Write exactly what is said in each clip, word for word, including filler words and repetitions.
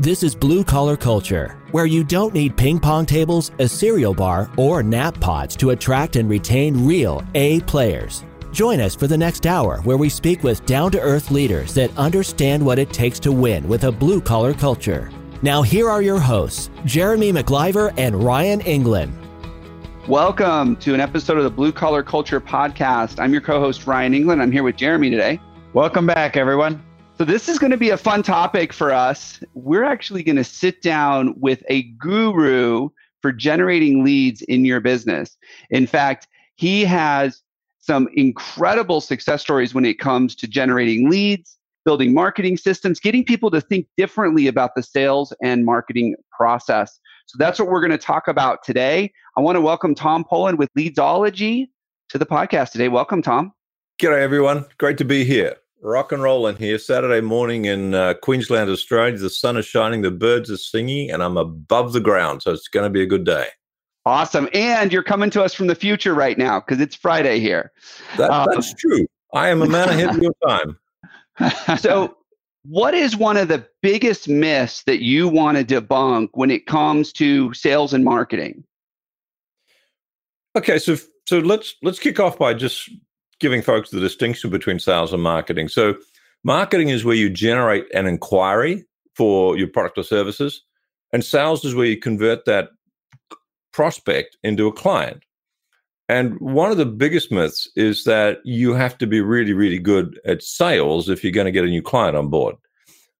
This is Blue Collar Culture, where you don't need ping pong tables, a cereal bar, or nap pods to attract and retain real A players. Join us for the next hour where we speak with down-to-earth leaders that understand what it takes to win with a blue-collar culture. Now here are your hosts, Jeremy McLiver and Ryan England. Welcome to an episode of the Blue Collar Culture Podcast. I'm your co-host, Ryan England. I'm here with Jeremy today. Welcome back, everyone. So this is going to be a fun topic for us. We're actually going to sit down with a guru for generating leads in your business. In fact, he has some incredible success stories when it comes to generating leads, building marketing systems, getting people to think differently about the sales and marketing process. So that's what we're going to talk about today. I want to welcome Tom Poland with Leadsology to the podcast today. Welcome, Tom. G'day, everyone. Great to be here. Rock and roll in here. Saturday morning in uh, Queensland, Australia. The sun is shining, the birds are singing, and I'm above the ground. So it's going to be a good day. Awesome. And you're coming to us from the future right now because it's Friday here. That, um, that's true. I am a man ahead of your time. So what is one of the biggest myths that you want to debunk when it comes to sales and marketing? Okay, so so let's let's kick off by just giving folks the distinction between sales and marketing. So marketing is where you generate an inquiry for your product or services, and sales is where you convert that prospect into a client. And one of the biggest myths is that you have to be really, really good at sales if you're going to get a new client on board.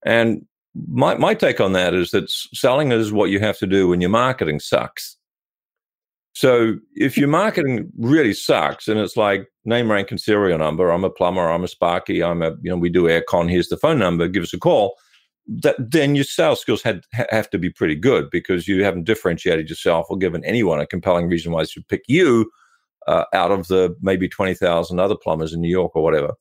And my my take on that is that selling is what you have to do when your marketing sucks. So if your marketing really sucks and it's like name, rank, and serial number, I'm a plumber, I'm a Sparky, I'm a, you know, we do aircon, here's the phone number, give us a call, that then your sales skills had, have to be pretty good because you haven't differentiated yourself or given anyone a compelling reason why they should pick you uh, out of the maybe twenty thousand other plumbers in New York or whatever.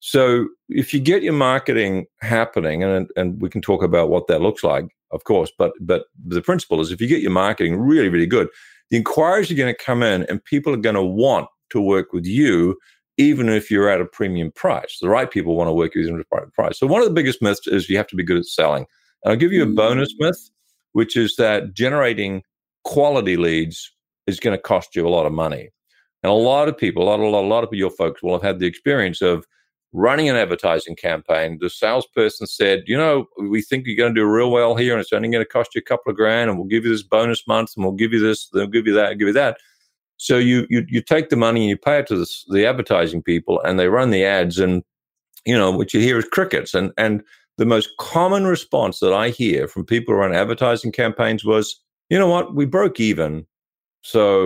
So if you get your marketing happening, and and we can talk about what that looks like, of course, but but the principle is if you get your marketing really, really good, the inquiries are going to come in and people are going to want to work with you even if you're at a premium price. The right people want to work with you at a premium price. So one of the biggest myths is you have to be good at selling. And I'll give you a bonus myth, which is that generating quality leads is going to cost you a lot of money. And a lot of people, a lot, a lot, a lot of your folks will have had the experience of running an advertising campaign. The salesperson said, you know, we think you're going to do real well here and it's only going to cost you a couple of grand and we'll give you this bonus month and we'll give you this, they'll give you that, give you that. So you you you take the money and you pay it to the, the advertising people and they run the ads and, you know, what you hear is crickets. And and the most common response that I hear from people who run advertising campaigns was, you know what, we broke even. So,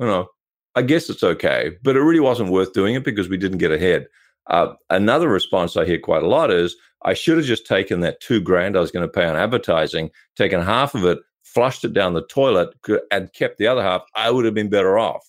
you know, I guess it's okay, but it really wasn't worth doing it because we didn't get ahead. Uh, another response I hear quite a lot is, I should have just taken that two grand I was going to pay on advertising, taken half of it, flushed it down the toilet, and kept the other half. I would have been better off.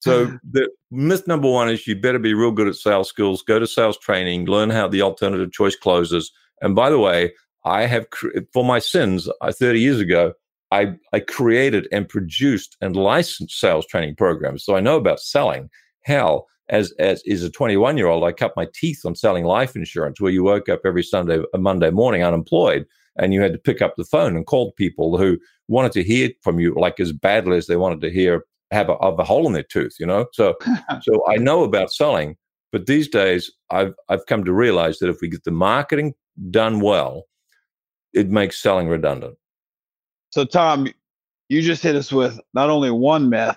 So the myth number one is you better be real good at sales skills, go to sales training, learn how the alternative choice closes. And by the way, I have, cre- for my sins, I, thirty years ago, I, I created and produced and licensed sales training programs. So I know about selling. Hell, As as is a twenty-one-year-old, I cut my teeth on selling life insurance, where you woke up every Sunday, Monday morning unemployed, and you had to pick up the phone and call people who wanted to hear from you, like as badly as they wanted to hear have a, have a hole in their tooth, you know. So, so I know about selling, but these days I've I've come to realize that if we get the marketing done well, it makes selling redundant. So, Tom, you just hit us with not only one myth,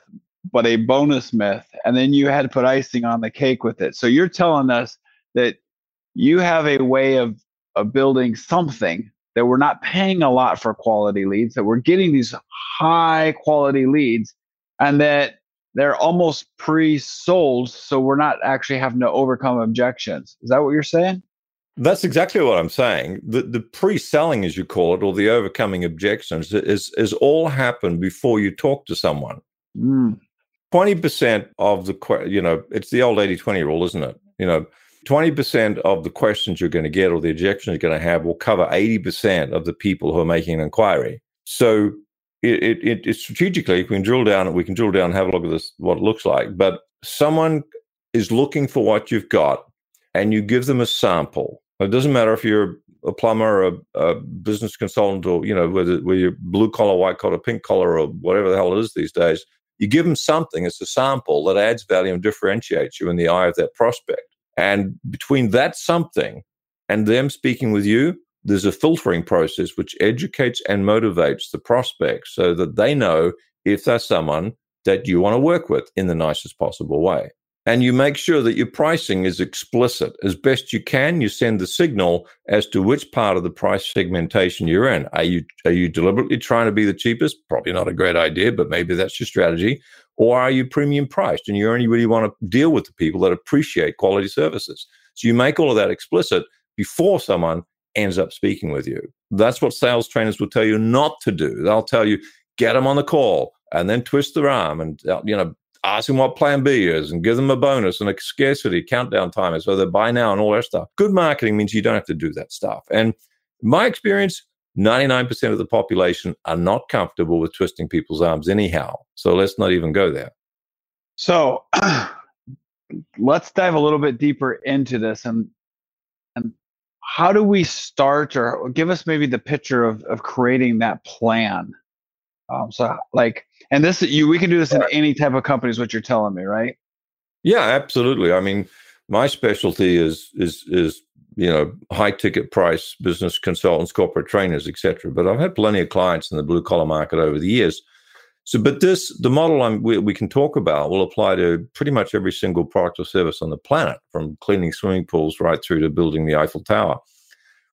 but a bonus myth, and then you had to put icing on the cake with it. So you're telling us that you have a way of, of building something that we're not paying a lot for quality leads, that we're getting these high quality leads, and that they're almost pre-sold, so we're not actually having to overcome objections. Is that what you're saying? That's exactly what I'm saying. The the pre-selling, as you call it, or the overcoming objections, is, is all happened before you talk to someone. Mm. twenty percent of the, you know, it's the old eighty twenty rule, isn't it? You know, twenty percent of the questions you're going to get or the objections you're going to have will cover eighty percent of the people who are making an inquiry. So it, it, it, it strategically, if we can drill down, we can drill down and have a look at this, what it looks like. But someone is looking for what you've got and you give them a sample. It doesn't matter if you're a plumber, a, a business consultant, or, you know, whether, whether you're blue collar, white collar, pink collar, or whatever the hell it is these days, you give them something. It's a sample that adds value and differentiates you in the eye of that prospect. And between that something and them speaking with you, there's a filtering process which educates and motivates the prospect so that they know if they're someone that you want to work with in the nicest possible way. And you make sure that your pricing is explicit. As best you can, you send the signal as to which part of the price segmentation you're in. Are you are you deliberately trying to be the cheapest? Probably not a great idea, but maybe that's your strategy. Or are you premium priced and you only really want to deal with the people that appreciate quality services? So you make all of that explicit before someone ends up speaking with you. That's what sales trainers will tell you not to do. They'll tell you, get them on the call and then twist their arm and, you know, ask them what plan B is and give them a bonus and a scarcity countdown timer so they buy now and all that stuff. Good marketing means you don't have to do that stuff. And my experience, ninety-nine percent of the population are not comfortable with twisting people's arms anyhow. So let's not even go there. So let's dive a little bit deeper into this. And and how do we start, or give us maybe the picture of, of creating that plan? Um, so like, and this, you, we can do this in any type of company is what you're telling me, right? Yeah, absolutely. I mean, my specialty is, is, is, you know, high ticket price, business consultants, corporate trainers, et cetera. But I've had plenty of clients in the blue collar market over the years. So, but this, the model I'm, we, we can talk about will apply to pretty much every single product or service on the planet, from cleaning swimming pools right through to building the Eiffel Tower,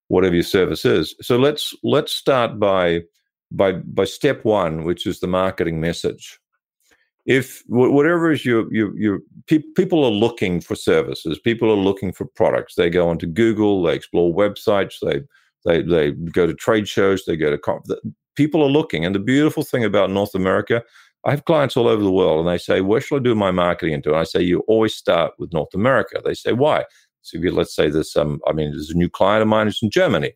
whatever your service is. So let's, let's start by, by by step one, which is the marketing message. If whatever is your your your pe- people are looking for services, people are looking for products. They go onto Google, they explore websites, they they they go to trade shows, they go to com- people are looking. And the beautiful thing about North America, I have clients all over the world, and they say, "Where shall I do my marketing into?" And I say, "You always start with North America." They say, "Why?" So let's say there's some. Um, I mean, there's a new client of mine who's in Germany.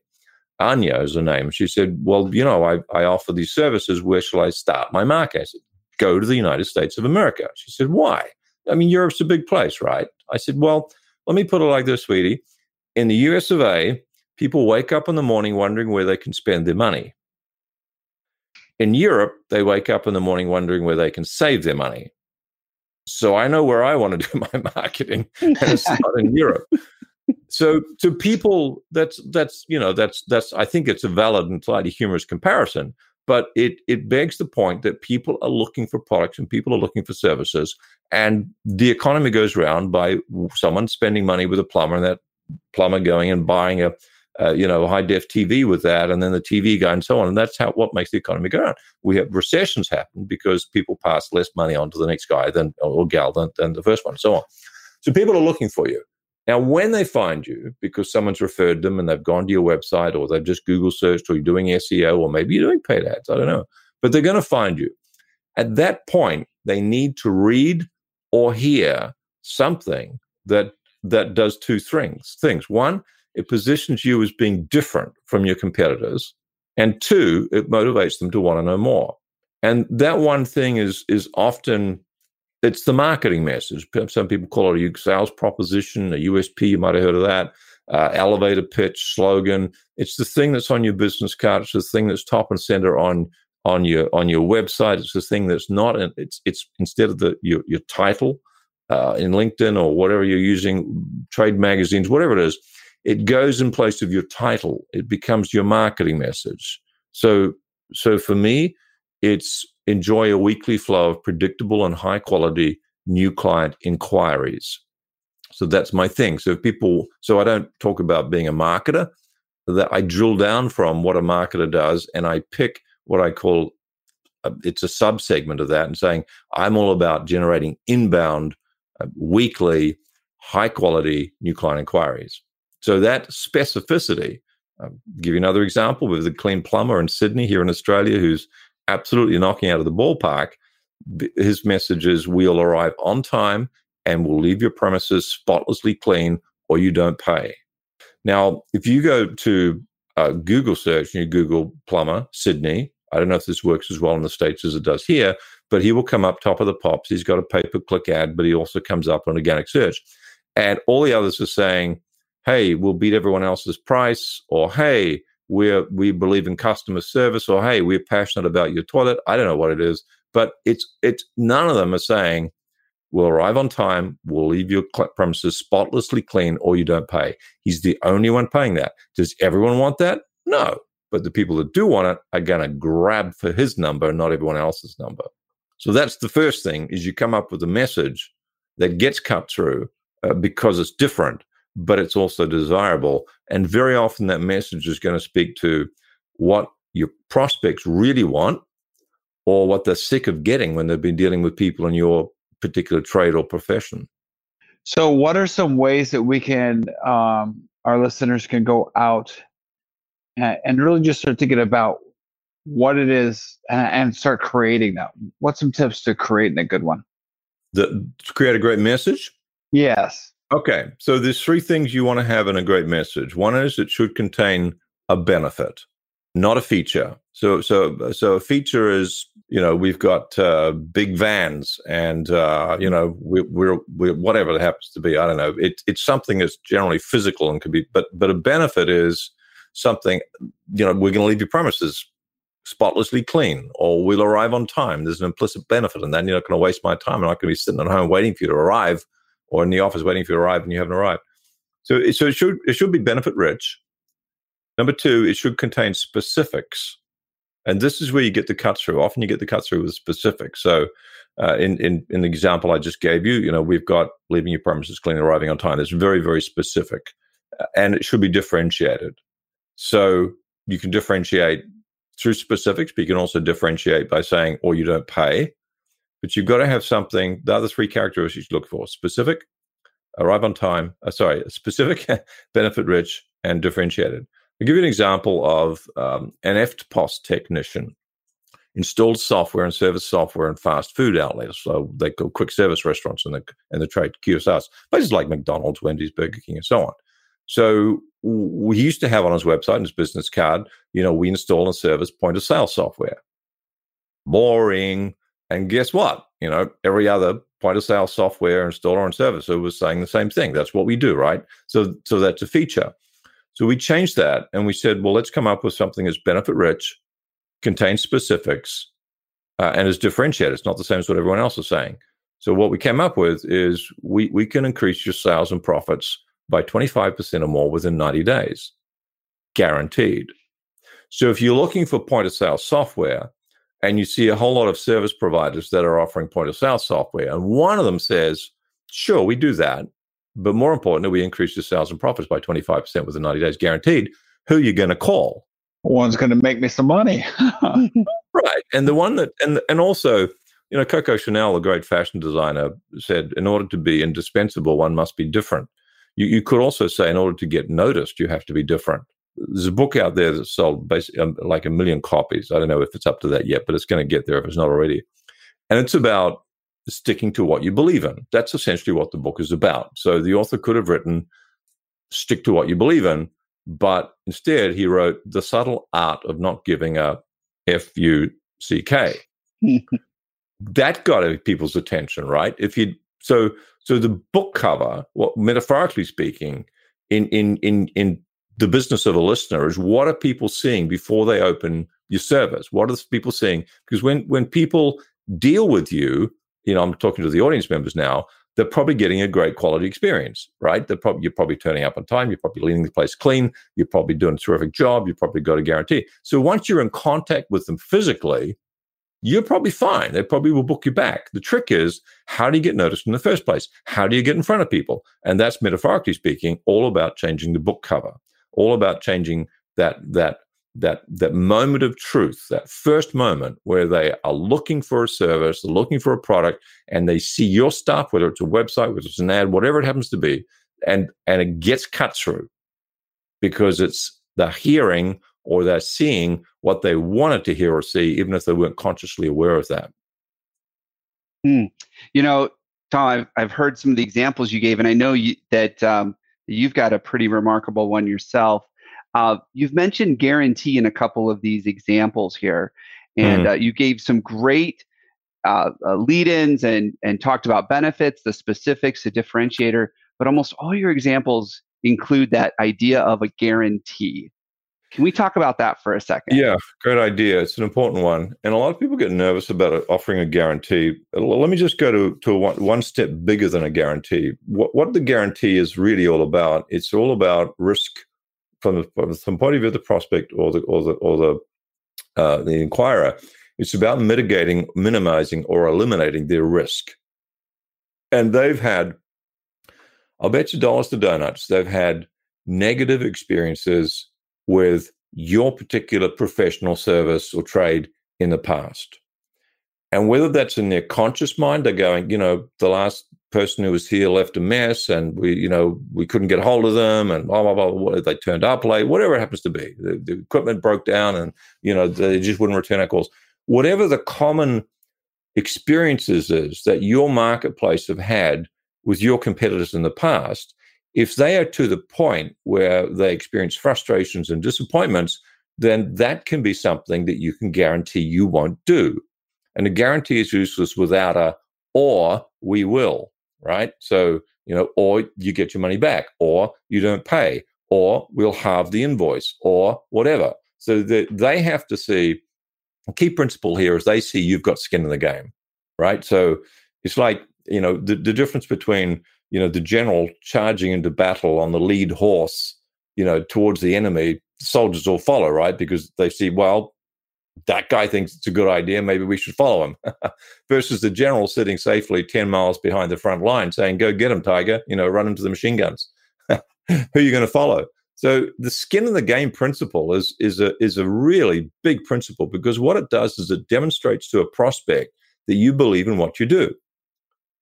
Anya is her name. She said, well, you know, I, I offer these services. Where shall I start my market? I said, go to the United States of America. She said, why? I mean, Europe's a big place, right? I said, well, let me put it like this, sweetie. In the U S of A, people wake up in the morning wondering where they can spend their money. In Europe, they wake up in the morning wondering where they can save their money. So I know where I want to do my marketing, and it's not in Europe. So to people, that's, that's you know, that's, that's I think it's a valid and slightly humorous comparison, but it it begs the point that people are looking for products and people are looking for services, and the economy goes round by someone spending money with a plumber and that plumber going and buying a, uh, you know, high-def T V with that, and then the T V guy and so on, and that's how what makes the economy go round. We have recessions happen because people pass less money on to the next guy than or gal than, than the first one, and so on. So people are looking for you. Now, when they find you, because someone's referred them and they've gone to your website, or they've just Google searched, or you're doing S E O, or maybe you're doing paid ads, I don't know, but they're going to find you. At that point, they need to read or hear something that that does two things. things. One, it positions you as being different from your competitors. And two, it motivates them to want to know more. And that one thing is is often... it's the marketing message. Some people call it a sales proposition, a U S P, you might have heard of that, uh, elevator pitch, slogan. It's the thing that's on your business card. It's the thing that's top and center on on your on your website. It's the thing that's not, in, it's it's instead of the your, your title uh, in LinkedIn or whatever you're using, trade magazines, whatever it is, it goes in place of your title. It becomes your marketing message. So so for me, it's enjoy a weekly flow of predictable and high-quality new client inquiries. So that's my thing. So if people, so I don't talk about being a marketer. That I drill down from what a marketer does, and I pick what I call a, it's a subsegment of that, and saying I'm all about generating inbound, uh, weekly, high-quality new client inquiries. So that specificity. I'll give you another example with the clean plumber in Sydney here in Australia, who's absolutely knocking out of the ballpark. His message is, we'll arrive on time and we'll leave your premises spotlessly clean or you don't pay. Now, if you go to uh, Google search and you Google plumber Sydney, I don't know if this works as well in the States as it does here, but he will come up top of the pops. He's got a pay-per-click ad, but he also comes up on organic search. And all the others are saying, hey, we'll beat everyone else's price, or hey, we're, we believe in customer service, or hey, we're passionate about your toilet. I don't know what it is, but it's it's none of them are saying, we'll arrive on time, we'll leave your premises spotlessly clean, or you don't pay. He's the only one paying that. Does everyone want that? No. But the people that do want it are going to grab for his number, not everyone else's number. So that's the first thing, is you come up with a message that gets cut through uh, because it's different, but it's also desirable. And very often that message is going to speak to what your prospects really want, or what they're sick of getting when they've been dealing with people in your particular trade or profession. So what are some ways that we can, um, our listeners can go out and, and really just start thinking about what it is and, and start creating that? What's some tips to creating a good one? The, to create a great message? Yes. Okay. So there's three things you want to have in a great message. One is it should contain a benefit, not a feature. So, so, so a feature is, you know, we've got uh, big vans, and uh, you know, we're, we're we're whatever it happens to be. I don't know. It, it's something that's generally physical and could be, but but a benefit is something. You know, we're going to leave your premises spotlessly clean, or we'll arrive on time. There's an implicit benefit, and then you're not going to waste my time. I'm not going to be sitting at home waiting for you to arrive, or in the office waiting for you to arrive, and you haven't arrived. So, it, so it should it should be benefit rich. Number two, it should contain specifics. And this is where you get the cut through. Often you get the cut through with specifics. So uh, in, in, in the example I just gave you, you know, we've got leaving your premises clean, arriving on time. It's very, very specific, and it should be differentiated. So you can differentiate through specifics, but you can also differentiate by saying, or you don't pay. But you've got to have something. The other three characteristics you look for: specific, arrive on time, uh, sorry, specific, benefit rich, and differentiated. I'll give you an example of um, an E F T P O S technician installed software and service software in fast food outlets. So they call quick service restaurants and the, and the trade Q S Rs, places like McDonald's, Wendy's, Burger King, and so on. So we used to have on his website and his business card, you know, we install and service point of sale software. Boring. And guess what? You know, every other point of sale software installer and servicer was saying the same thing. That's what we do, right? So, so that's a feature. So we changed that, and we said, well, let's come up with something that's benefit-rich, contains specifics, uh, and is differentiated. It's not the same as what everyone else is saying. So what we came up with is we we can increase your sales and profits by twenty-five percent or more within ninety days, guaranteed. So if you're looking for point-of-sale software, and you see a whole lot of service providers that are offering point-of-sale software, and one of them says, sure, we do that, but more importantly, we increase your sales and profits by twenty-five percent within ninety days, guaranteed. Who are you going to call? One's going to make me some money. Right. And the one that, and and also, you know, Coco Chanel, a great fashion designer, said, in order to be indispensable, one must be different. You, you could also say, in order to get noticed, you have to be different. There's a book out there that's sold basically um, like a million copies. I don't know if it's up to that yet, but it's going to get there if it's not already. And it's about sticking to what you believe in. That's essentially what the book is about. So the author could have written, stick to what you believe in, but instead he wrote, the subtle art of not giving a F U C K. That got people's attention, right? If you so so the book cover, well, metaphorically speaking, in in in in the business of a listener is, what are people seeing before they open your service? What are people seeing? Because when when people deal with you, you know, I'm talking to the audience members now, they're probably getting a great quality experience, right? They're probably, you're probably turning up on time. You're probably leaving the place clean. You're probably doing a terrific job. You've probably got a guarantee. So once you're in contact with them physically, you're probably fine. They probably will book you back. The trick is, how do you get noticed in the first place? How do you get in front of people? And that's, metaphorically speaking, all about changing the book cover, all about changing that that that that moment of truth, that first moment where they are looking for a service, they're looking for a product, and they see your stuff, whether it's a website, whether it's an ad, whatever it happens to be, and, and it gets cut through because it's they're hearing or they're seeing what they wanted to hear or see, even if they weren't consciously aware of that. Mm. You know, Tom, I've, I've heard some of the examples you gave, and I know you, that um, you've got a pretty remarkable one yourself. Uh, you've mentioned guarantee in a couple of these examples here, and mm-hmm. uh, you gave some great uh, uh, lead-ins and and talked about benefits, the specifics, the differentiator, but almost all your examples include that idea of a guarantee. Can we talk about that for a second? Yeah, great idea. It's an important one. And a lot of people get nervous about offering a guarantee. Let me just go to, to one, one step bigger than a guarantee. What, what the guarantee is really all about, it's all about risk from the, from the point of view of the prospect or the or the, or the, uh, the inquirer. It's about mitigating, minimizing, or eliminating their risk. And they've had, I'll bet you dollars to donuts, they've had negative experiences with your particular professional service or trade in the past. And whether that's in their conscious mind, they're going, you know, the last person who was here left a mess and we, you know, we couldn't get hold of them and blah, blah, blah, they turned up late, whatever it happens to be. The, the equipment broke down and, you know, they just wouldn't return our calls. Whatever the common experiences is that your marketplace have had with your competitors in the past, if they are to the point where they experience frustrations and disappointments, then that can be something that you can guarantee you won't do. And a guarantee is useless without a or we will, right? So, you know, or you get your money back, or you don't pay, or we'll halve the invoice, or whatever. So that they have to see, a key principle here is they see you've got skin in the game, right? So it's like, you know, the, the difference between, you know, the general charging into battle on the lead horse, you know, towards the enemy, soldiers will follow, right? Because they see, well, that guy thinks it's a good idea, maybe we should follow him. Versus the general sitting safely ten miles behind the front line saying, go get him, tiger, you know, run into the machine guns. Who are you going to follow? So the skin in the game principle is, is, a, is a really big principle, because what it does is it demonstrates to a prospect that you believe in what you do.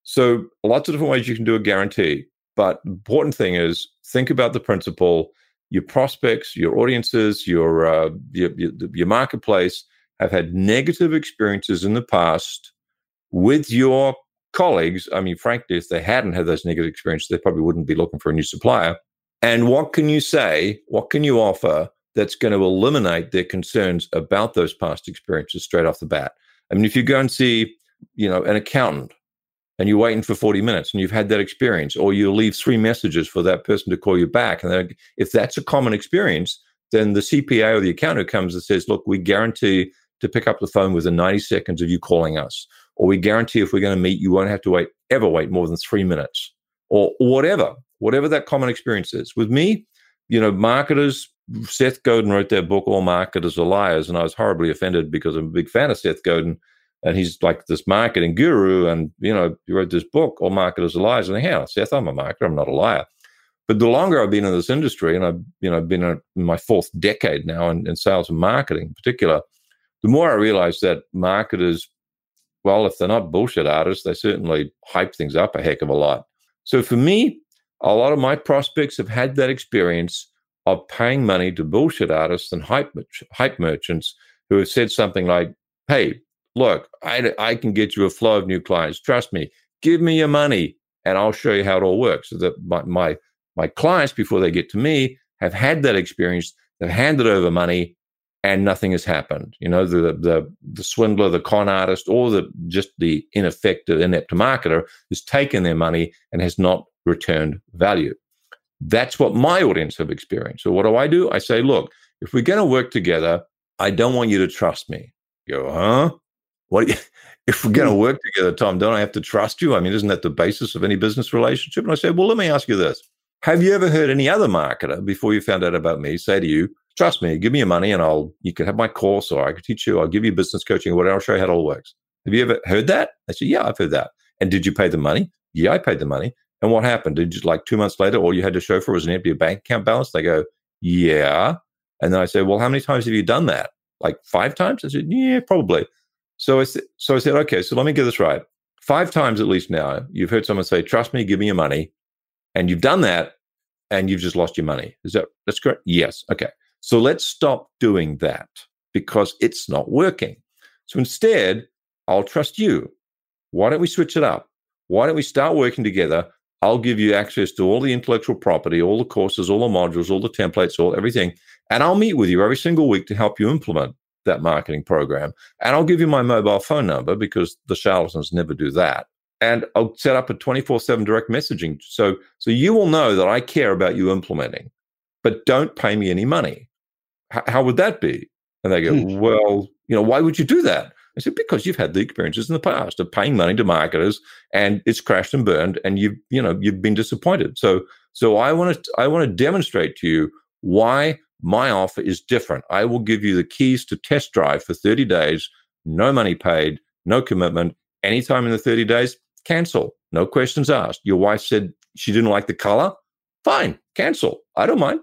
So lots of different ways you can do a guarantee, but the important thing is think about the principle. Your prospects, your audiences, your, uh, your, your, your marketplace have had negative experiences in the past with your colleagues. I mean, frankly, if they hadn't had those negative experiences, they probably wouldn't be looking for a new supplier. And what can you say, what can you offer that's going to eliminate their concerns about those past experiences straight off the bat? I mean, if you go and see, you know, an accountant, and you're waiting for forty minutes and you've had that experience, or you leave three messages for that person to call you back. And if that's a common experience, then the C P A or the accountant comes and says, look, we guarantee to pick up the phone within ninety seconds of you calling us, or we guarantee if we're going to meet, you won't have to wait, ever wait more than three minutes or whatever, whatever that common experience is. With me, you know, marketers, Seth Godin wrote their book, All Marketers Are Liars. And I was horribly offended because I'm a big fan of Seth Godin. And he's like this marketing guru, and, you know, he wrote this book, All Marketers Are Liars. And I think, yeah, Seth, I'm a marketer. I'm not a liar. But the longer I've been in this industry, and I've, you know, I've been in my fourth decade now in, in sales and marketing in particular, the more I realize that marketers, well, if they're not bullshit artists, they certainly hype things up a heck of a lot. So for me, a lot of my prospects have had that experience of paying money to bullshit artists and hype, hype merchants who have said something like, hey, look, I, I can get you a flow of new clients. Trust me, give me your money and I'll show you how it all works. So that my, my, my clients, before they get to me, have had that experience. They've handed over money and nothing has happened. You know, the, the, the swindler, the con artist, or the, just the ineffective, inept marketer has taken their money and has not returned value. That's what my audience have experienced. So what do I do? I say, look, if we're going to work together, I don't want you to trust me. You go, huh? What, if we're going to work together, Tom, don't I have to trust you? I mean, isn't that the basis of any business relationship? And I said, well, let me ask you this. Have you ever heard any other marketer before you found out about me say to you, trust me, give me your money and I'll, you can have my course, or I can teach you, I'll give you business coaching or whatever, I'll show you how it all works. Have you ever heard that? I said, yeah, I've heard that. And did you pay the money? Yeah, I paid the money. And what happened? Did you, like two months later, all you had to show for was an empty bank account balance? They go, yeah. And then I said, well, how many times have you done that? Like five times? I said, yeah, probably. So I, th- so I said, okay, so let me get this right. Five times at least now, you've heard someone say, trust me, give me your money. And you've done that and you've just lost your money. Is that, that's correct? Yes. Okay. So let's stop doing that because it's not working. So instead, I'll trust you. Why don't we switch it up? Why don't we start working together? I'll give you access to all the intellectual property, all the courses, all the modules, all the templates, all everything. And I'll meet with you every single week to help you implement that marketing program. And I'll give you my mobile phone number because the charlatans never do that. and I'll set up a twenty-four seven direct messaging. So, so you will know that I care about you implementing, but don't pay me any money. H- how would that be? And they go, hmm. well, you know, why would you do that? I said, because you've had the experiences in the past of paying money to marketers and it's crashed and burned and you've, you know, you've been disappointed. So, so I want to, I want to demonstrate to you why my offer is different. I will give you the keys to test drive for thirty days, no money paid, no commitment. Anytime in the thirty days, cancel. No questions asked. Your wife said she didn't like the color. Fine, cancel. I don't mind.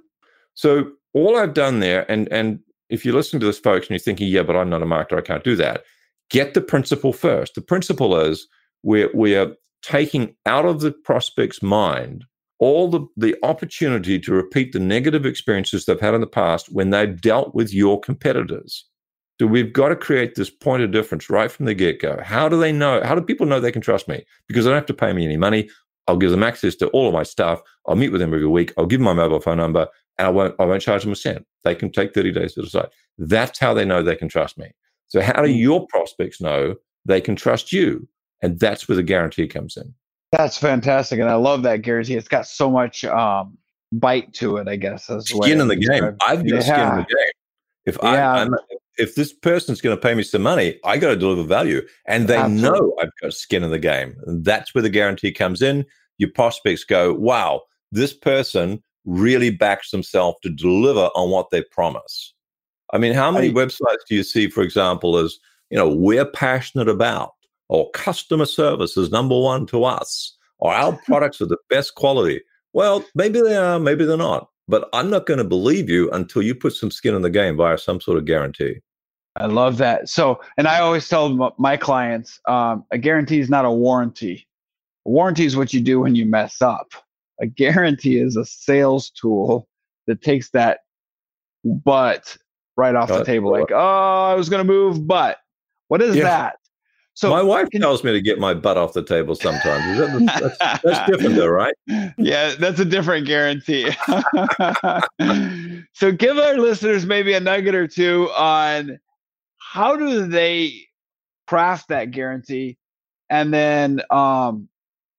So all I've done there, and and if you're listening to this, folks, and you're thinking, yeah, but I'm not a marketer, I can't do that. Get the principle first. The principle is we're, we're taking out of the prospect's mind all the, the opportunity to repeat the negative experiences they've had in the past when they've dealt with your competitors. So we've got to create this point of difference right from the get-go. How do they know? How do people know they can trust me? Because they don't have to pay me any money. I'll give them access to all of my stuff. I'll meet with them every week. I'll give them my mobile phone number, and I won't, I won't charge them a cent. They can take thirty days to decide. That's how they know they can trust me. So how do your prospects know they can trust you? And that's where the guarantee comes in. That's fantastic. And I love that guarantee. It's got so much um, bite to it, I guess. That's skin in the game. I've got yeah. skin in the game. If yeah. I, I'm... If this person's going to pay me some money, I got to deliver value. And they Absolutely. know I've got skin in the game. And that's where the guarantee comes in. Your prospects go, wow, this person really backs themselves to deliver on what they promise. I mean, how many I, websites do you see, for example, as, you know, we're passionate about, or customer service is number one to us, or our products are the best quality? Well, maybe they are, maybe they're not. But I'm not going to believe you until you put some skin in the game via some sort of guarantee. I love that. So, and I always tell my clients, um, a guarantee is not a warranty. A warranty is what you do when you mess up. A guarantee is a sales tool that takes that but right off Got the table. It. Like, oh, I was going to move, but what is yeah. that? So my wife can, tells me to get my butt off the table sometimes. Is that, that's, that's different though, right? Yeah, that's a different guarantee. So give our listeners maybe a nugget or two on how do they craft that guarantee and then um,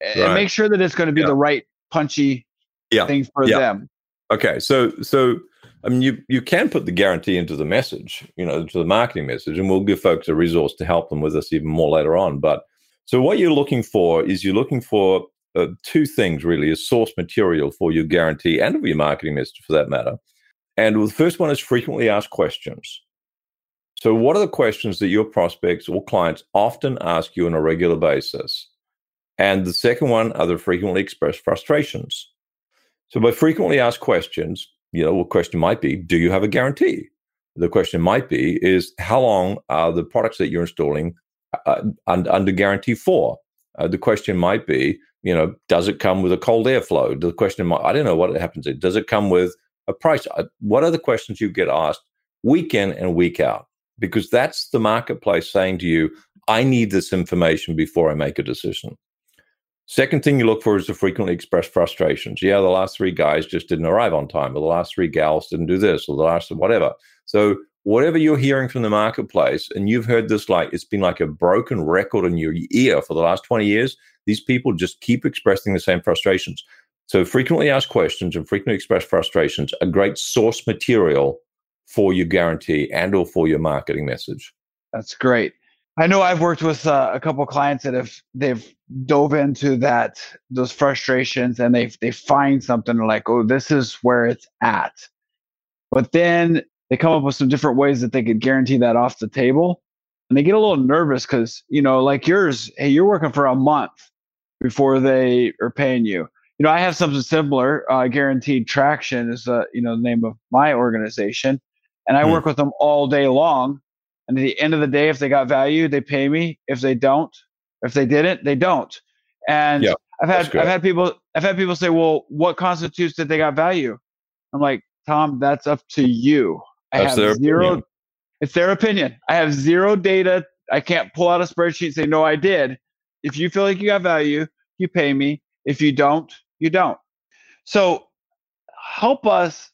right. and make sure that it's going to be yeah. the right punchy yeah. thing for yeah. them. Okay, so so I mean, you you can put the guarantee into the message, you know, to the marketing message, and we'll give folks a resource to help them with this even more later on. But so what you're looking for is you're looking for uh, two things, really, is source material for your guarantee and for your marketing message, for that matter. And the first one is frequently asked questions. So what are the questions that your prospects or clients often ask you on a regular basis? And the second one are the frequently expressed frustrations. So by frequently asked questions, you know, the question might be, do you have a guarantee? The question might be is, how long are the products that you're installing uh, under, under guarantee for? Uh, the question might be, you know, does it come with a cold airflow? The question might, I don't know what happens. Does it come with a price? What are the questions you get asked week in and week out? Because that's the marketplace saying to you, I need this information before I make a decision. Second thing you look for is the frequently expressed frustrations. Yeah, the last three guys just didn't arrive on time, or the last three gals didn't do this, or the last whatever. So whatever you're hearing from the marketplace, and you've heard this like it's been like a broken record in your ear for the last twenty years, these people just keep expressing the same frustrations. So frequently asked questions and frequently expressed frustrations are great source material for your guarantee and or for your marketing message. That's great. I know I've worked with uh, a couple of clients that have they've dove into that those frustrations and they they find something like, oh, this is where it's at, but then they come up with some different ways that they could guarantee that off the table, and they get a little nervous because, you know, like yours, hey, you're working for a month before they are paying you. You know, I have something similar. Uh, Guaranteed Traction is the uh, you know the name of my organization, and I mm. work with them all day long. And at the end of the day, if they got value, they pay me. If they don't, if they didn't, they don't. And yeah, I've had I've had people I've had people say, "Well, what constitutes that they got value?" I'm like, "Tom, that's up to you. I that's have their zero. Opinion. It's their opinion. I have zero data. I can't pull out a spreadsheet and say, no, I did. If you feel like you got value, you pay me. If you don't, you don't. So help us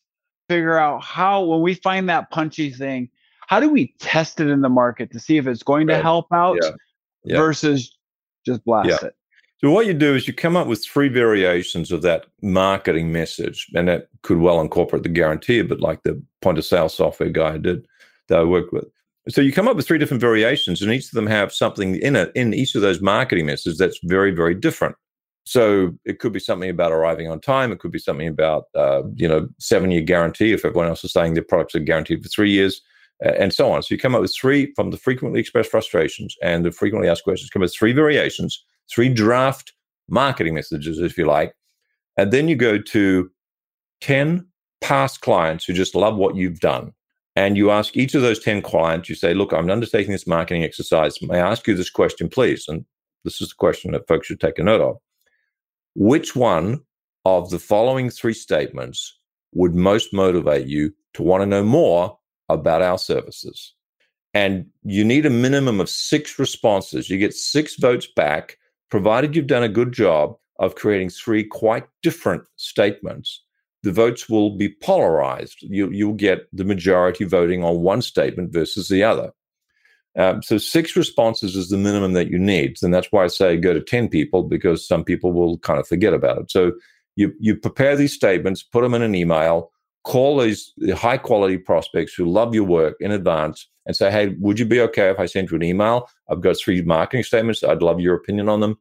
figure out how when we find that punchy thing." How do we test it in the market to see if it's going to help out yeah. Yeah. versus just blast yeah. it? So what you do is you come up with three variations of that marketing message, and that could well incorporate the guarantee a bit like the point of sale software guy did that I worked with. So you come up with three different variations, and each of them have something in it, in each of those marketing messages that's very, very different. So it could be something about arriving on time. It could be something about, uh, you know, seven-year guarantee if everyone else is saying their products are guaranteed for three years, uh, and so on. So you come up with three from the frequently expressed frustrations and the frequently asked questions. Come up with three variations, three draft marketing messages, if you like. And then you go to ten past clients who just love what you've done. And you ask each of those ten clients, you say, look, I'm undertaking this marketing exercise. May I ask you this question, please? And this is the question that folks should take a note of. Which one of the following three statements would most motivate you to want to know more about our services? And you need a minimum of six responses. You get six votes back, provided you've done a good job of creating three quite different statements. The votes will be polarized. You, you'll get the majority voting on one statement versus the other. Um, so six responses is the minimum that you need. And that's why I say go to ten people, because some people will kind of forget about it. So you you prepare these statements, put them in an email, call these high-quality prospects who love your work in advance and say, hey, would you be okay if I sent you an email? I've got three marketing statements. I'd love your opinion on them.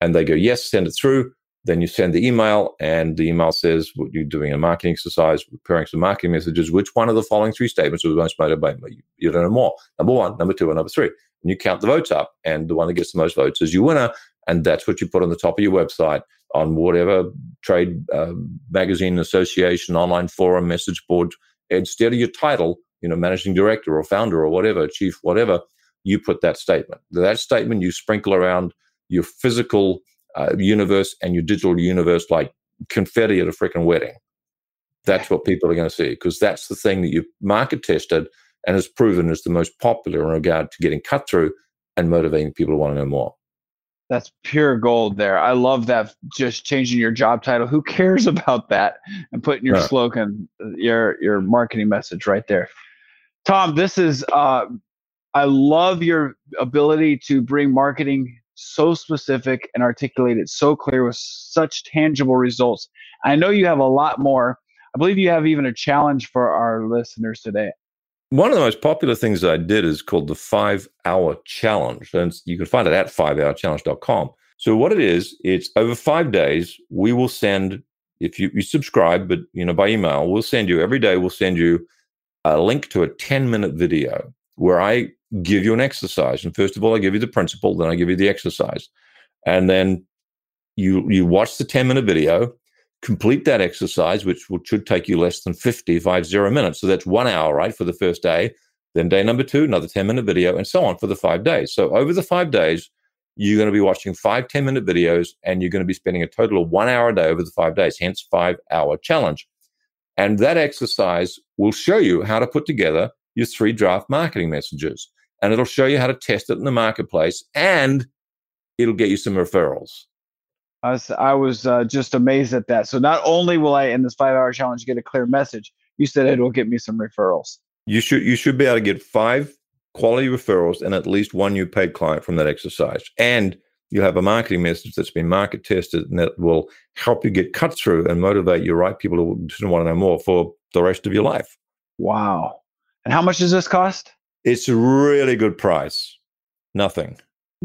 And they go, yes, send it through. Then you send the email, and the email says, well, you're doing a marketing exercise, preparing some marketing messages. Which one of the following three statements was most motivated by you? You don't know more. Number one, number two, and number three. And you count the votes up, and the one that gets the most votes is your winner. And that's what you put on the top of your website, on whatever trade uh, magazine, association, online forum, message board. Instead of your title, you know, managing director or founder or whatever, chief, whatever, you put that statement. That statement you sprinkle around your physical Uh, universe and your digital universe like confetti at a freaking wedding. That's what people are going to see, because that's the thing that you've market tested and has proven is the most popular in regard to getting cut through and motivating people to want to know more. That's pure gold there. I love that. Just changing your job title. Who cares about that? And putting your no. slogan, your your marketing message right there. Tom, this is, uh, I love your ability to bring marketing so specific and articulate it so clear with such tangible results. I know you have a lot more. I believe you have even a challenge for our listeners today. One of the most popular things I did is called the five-hour challenge, and you can find it at five hour challenge dot com. So what it is, it's over five days. We will send, if you, you subscribe, but you know by email, we'll send you every day. We'll send you a link to a ten-minute video where I give you an exercise. And first of all, I give you the principle, then I give you the exercise. And then you you watch the ten-minute video, complete that exercise, which will, should take you less than fifty, five, zero minutes. So that's one hour, right, for the first day. Then day number two, another ten-minute video, and so on for the five days. So over the five days, you're going to be watching five ten-minute videos, and you're going to be spending a total of one hour a day over the five days, hence five-hour challenge. And that exercise will show you how to put together your three draft marketing messages. And it'll show you how to test it in the marketplace, and it'll get you some referrals. I was, I was uh, just amazed at that. So not only will I, in this five-hour challenge, get a clear message, you said it will get me some referrals. You should you should be able to get five quality referrals and at least one new paid client from that exercise. And you'll have a marketing message that's been market tested, and that will help you get cut through and motivate your right people to want to know more for the rest of your life. Wow. And how much does this cost? It's a really good price. Nothing.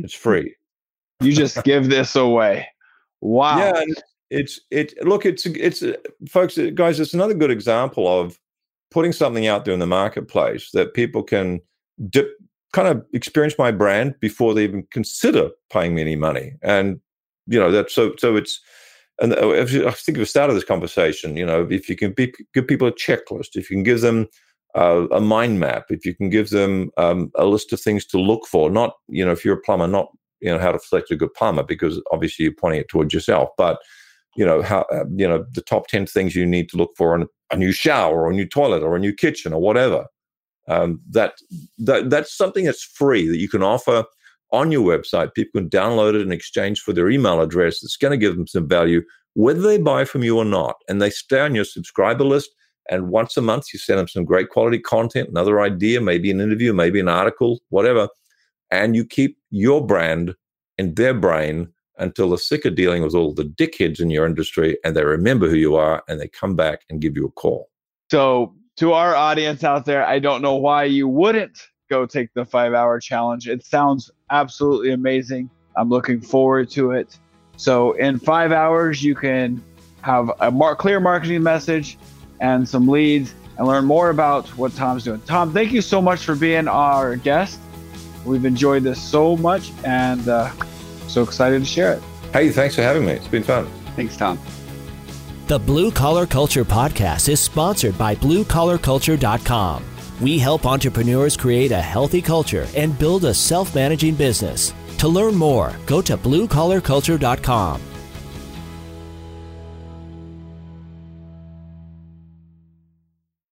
It's free. You just give this away. Wow. Yeah, it's it. Look, it's it's folks, guys. It's another good example of putting something out there in the marketplace that people can dip, kind of experience my brand before they even consider paying me any money. And you know that. So so it's. And I think at the start of this conversation, you know, if you can be, give people a checklist, if you can give them Uh, a mind map, if you can give them um, a list of things to look for, not, you know, if you're a plumber, not, you know, how to select a good plumber, because obviously you're pointing it towards yourself, but, you know, how, uh, you know, the top ten things you need to look for in a new shower or a new toilet or a new kitchen or whatever. Um, that, that that's something that's free that you can offer on your website. People can download it in exchange for their email address. It's going to give them some value, whether they buy from you or not. And they stay on your subscriber list. And once a month, you send them some great quality content, another idea, maybe an interview, maybe an article, whatever. And you keep your brand in their brain until they're sick of dealing with all the dickheads in your industry and they remember who you are and they come back and give you a call. So to our audience out there, I don't know why you wouldn't go take the five-hour challenge. It sounds absolutely amazing. I'm looking forward to it. So in five hours, you can have a mar- clear marketing message and some leads and learn more about what Tom's doing. Tom, thank you so much for being our guest. We've enjoyed this so much and uh, so excited to share it. Hey, thanks for having me. It's been fun. Thanks, Tom. The Blue Collar Culture Podcast is sponsored by blue collar culture dot com. We help entrepreneurs create a healthy culture and build a self-managing business. To learn more, go to blue collar culture dot com.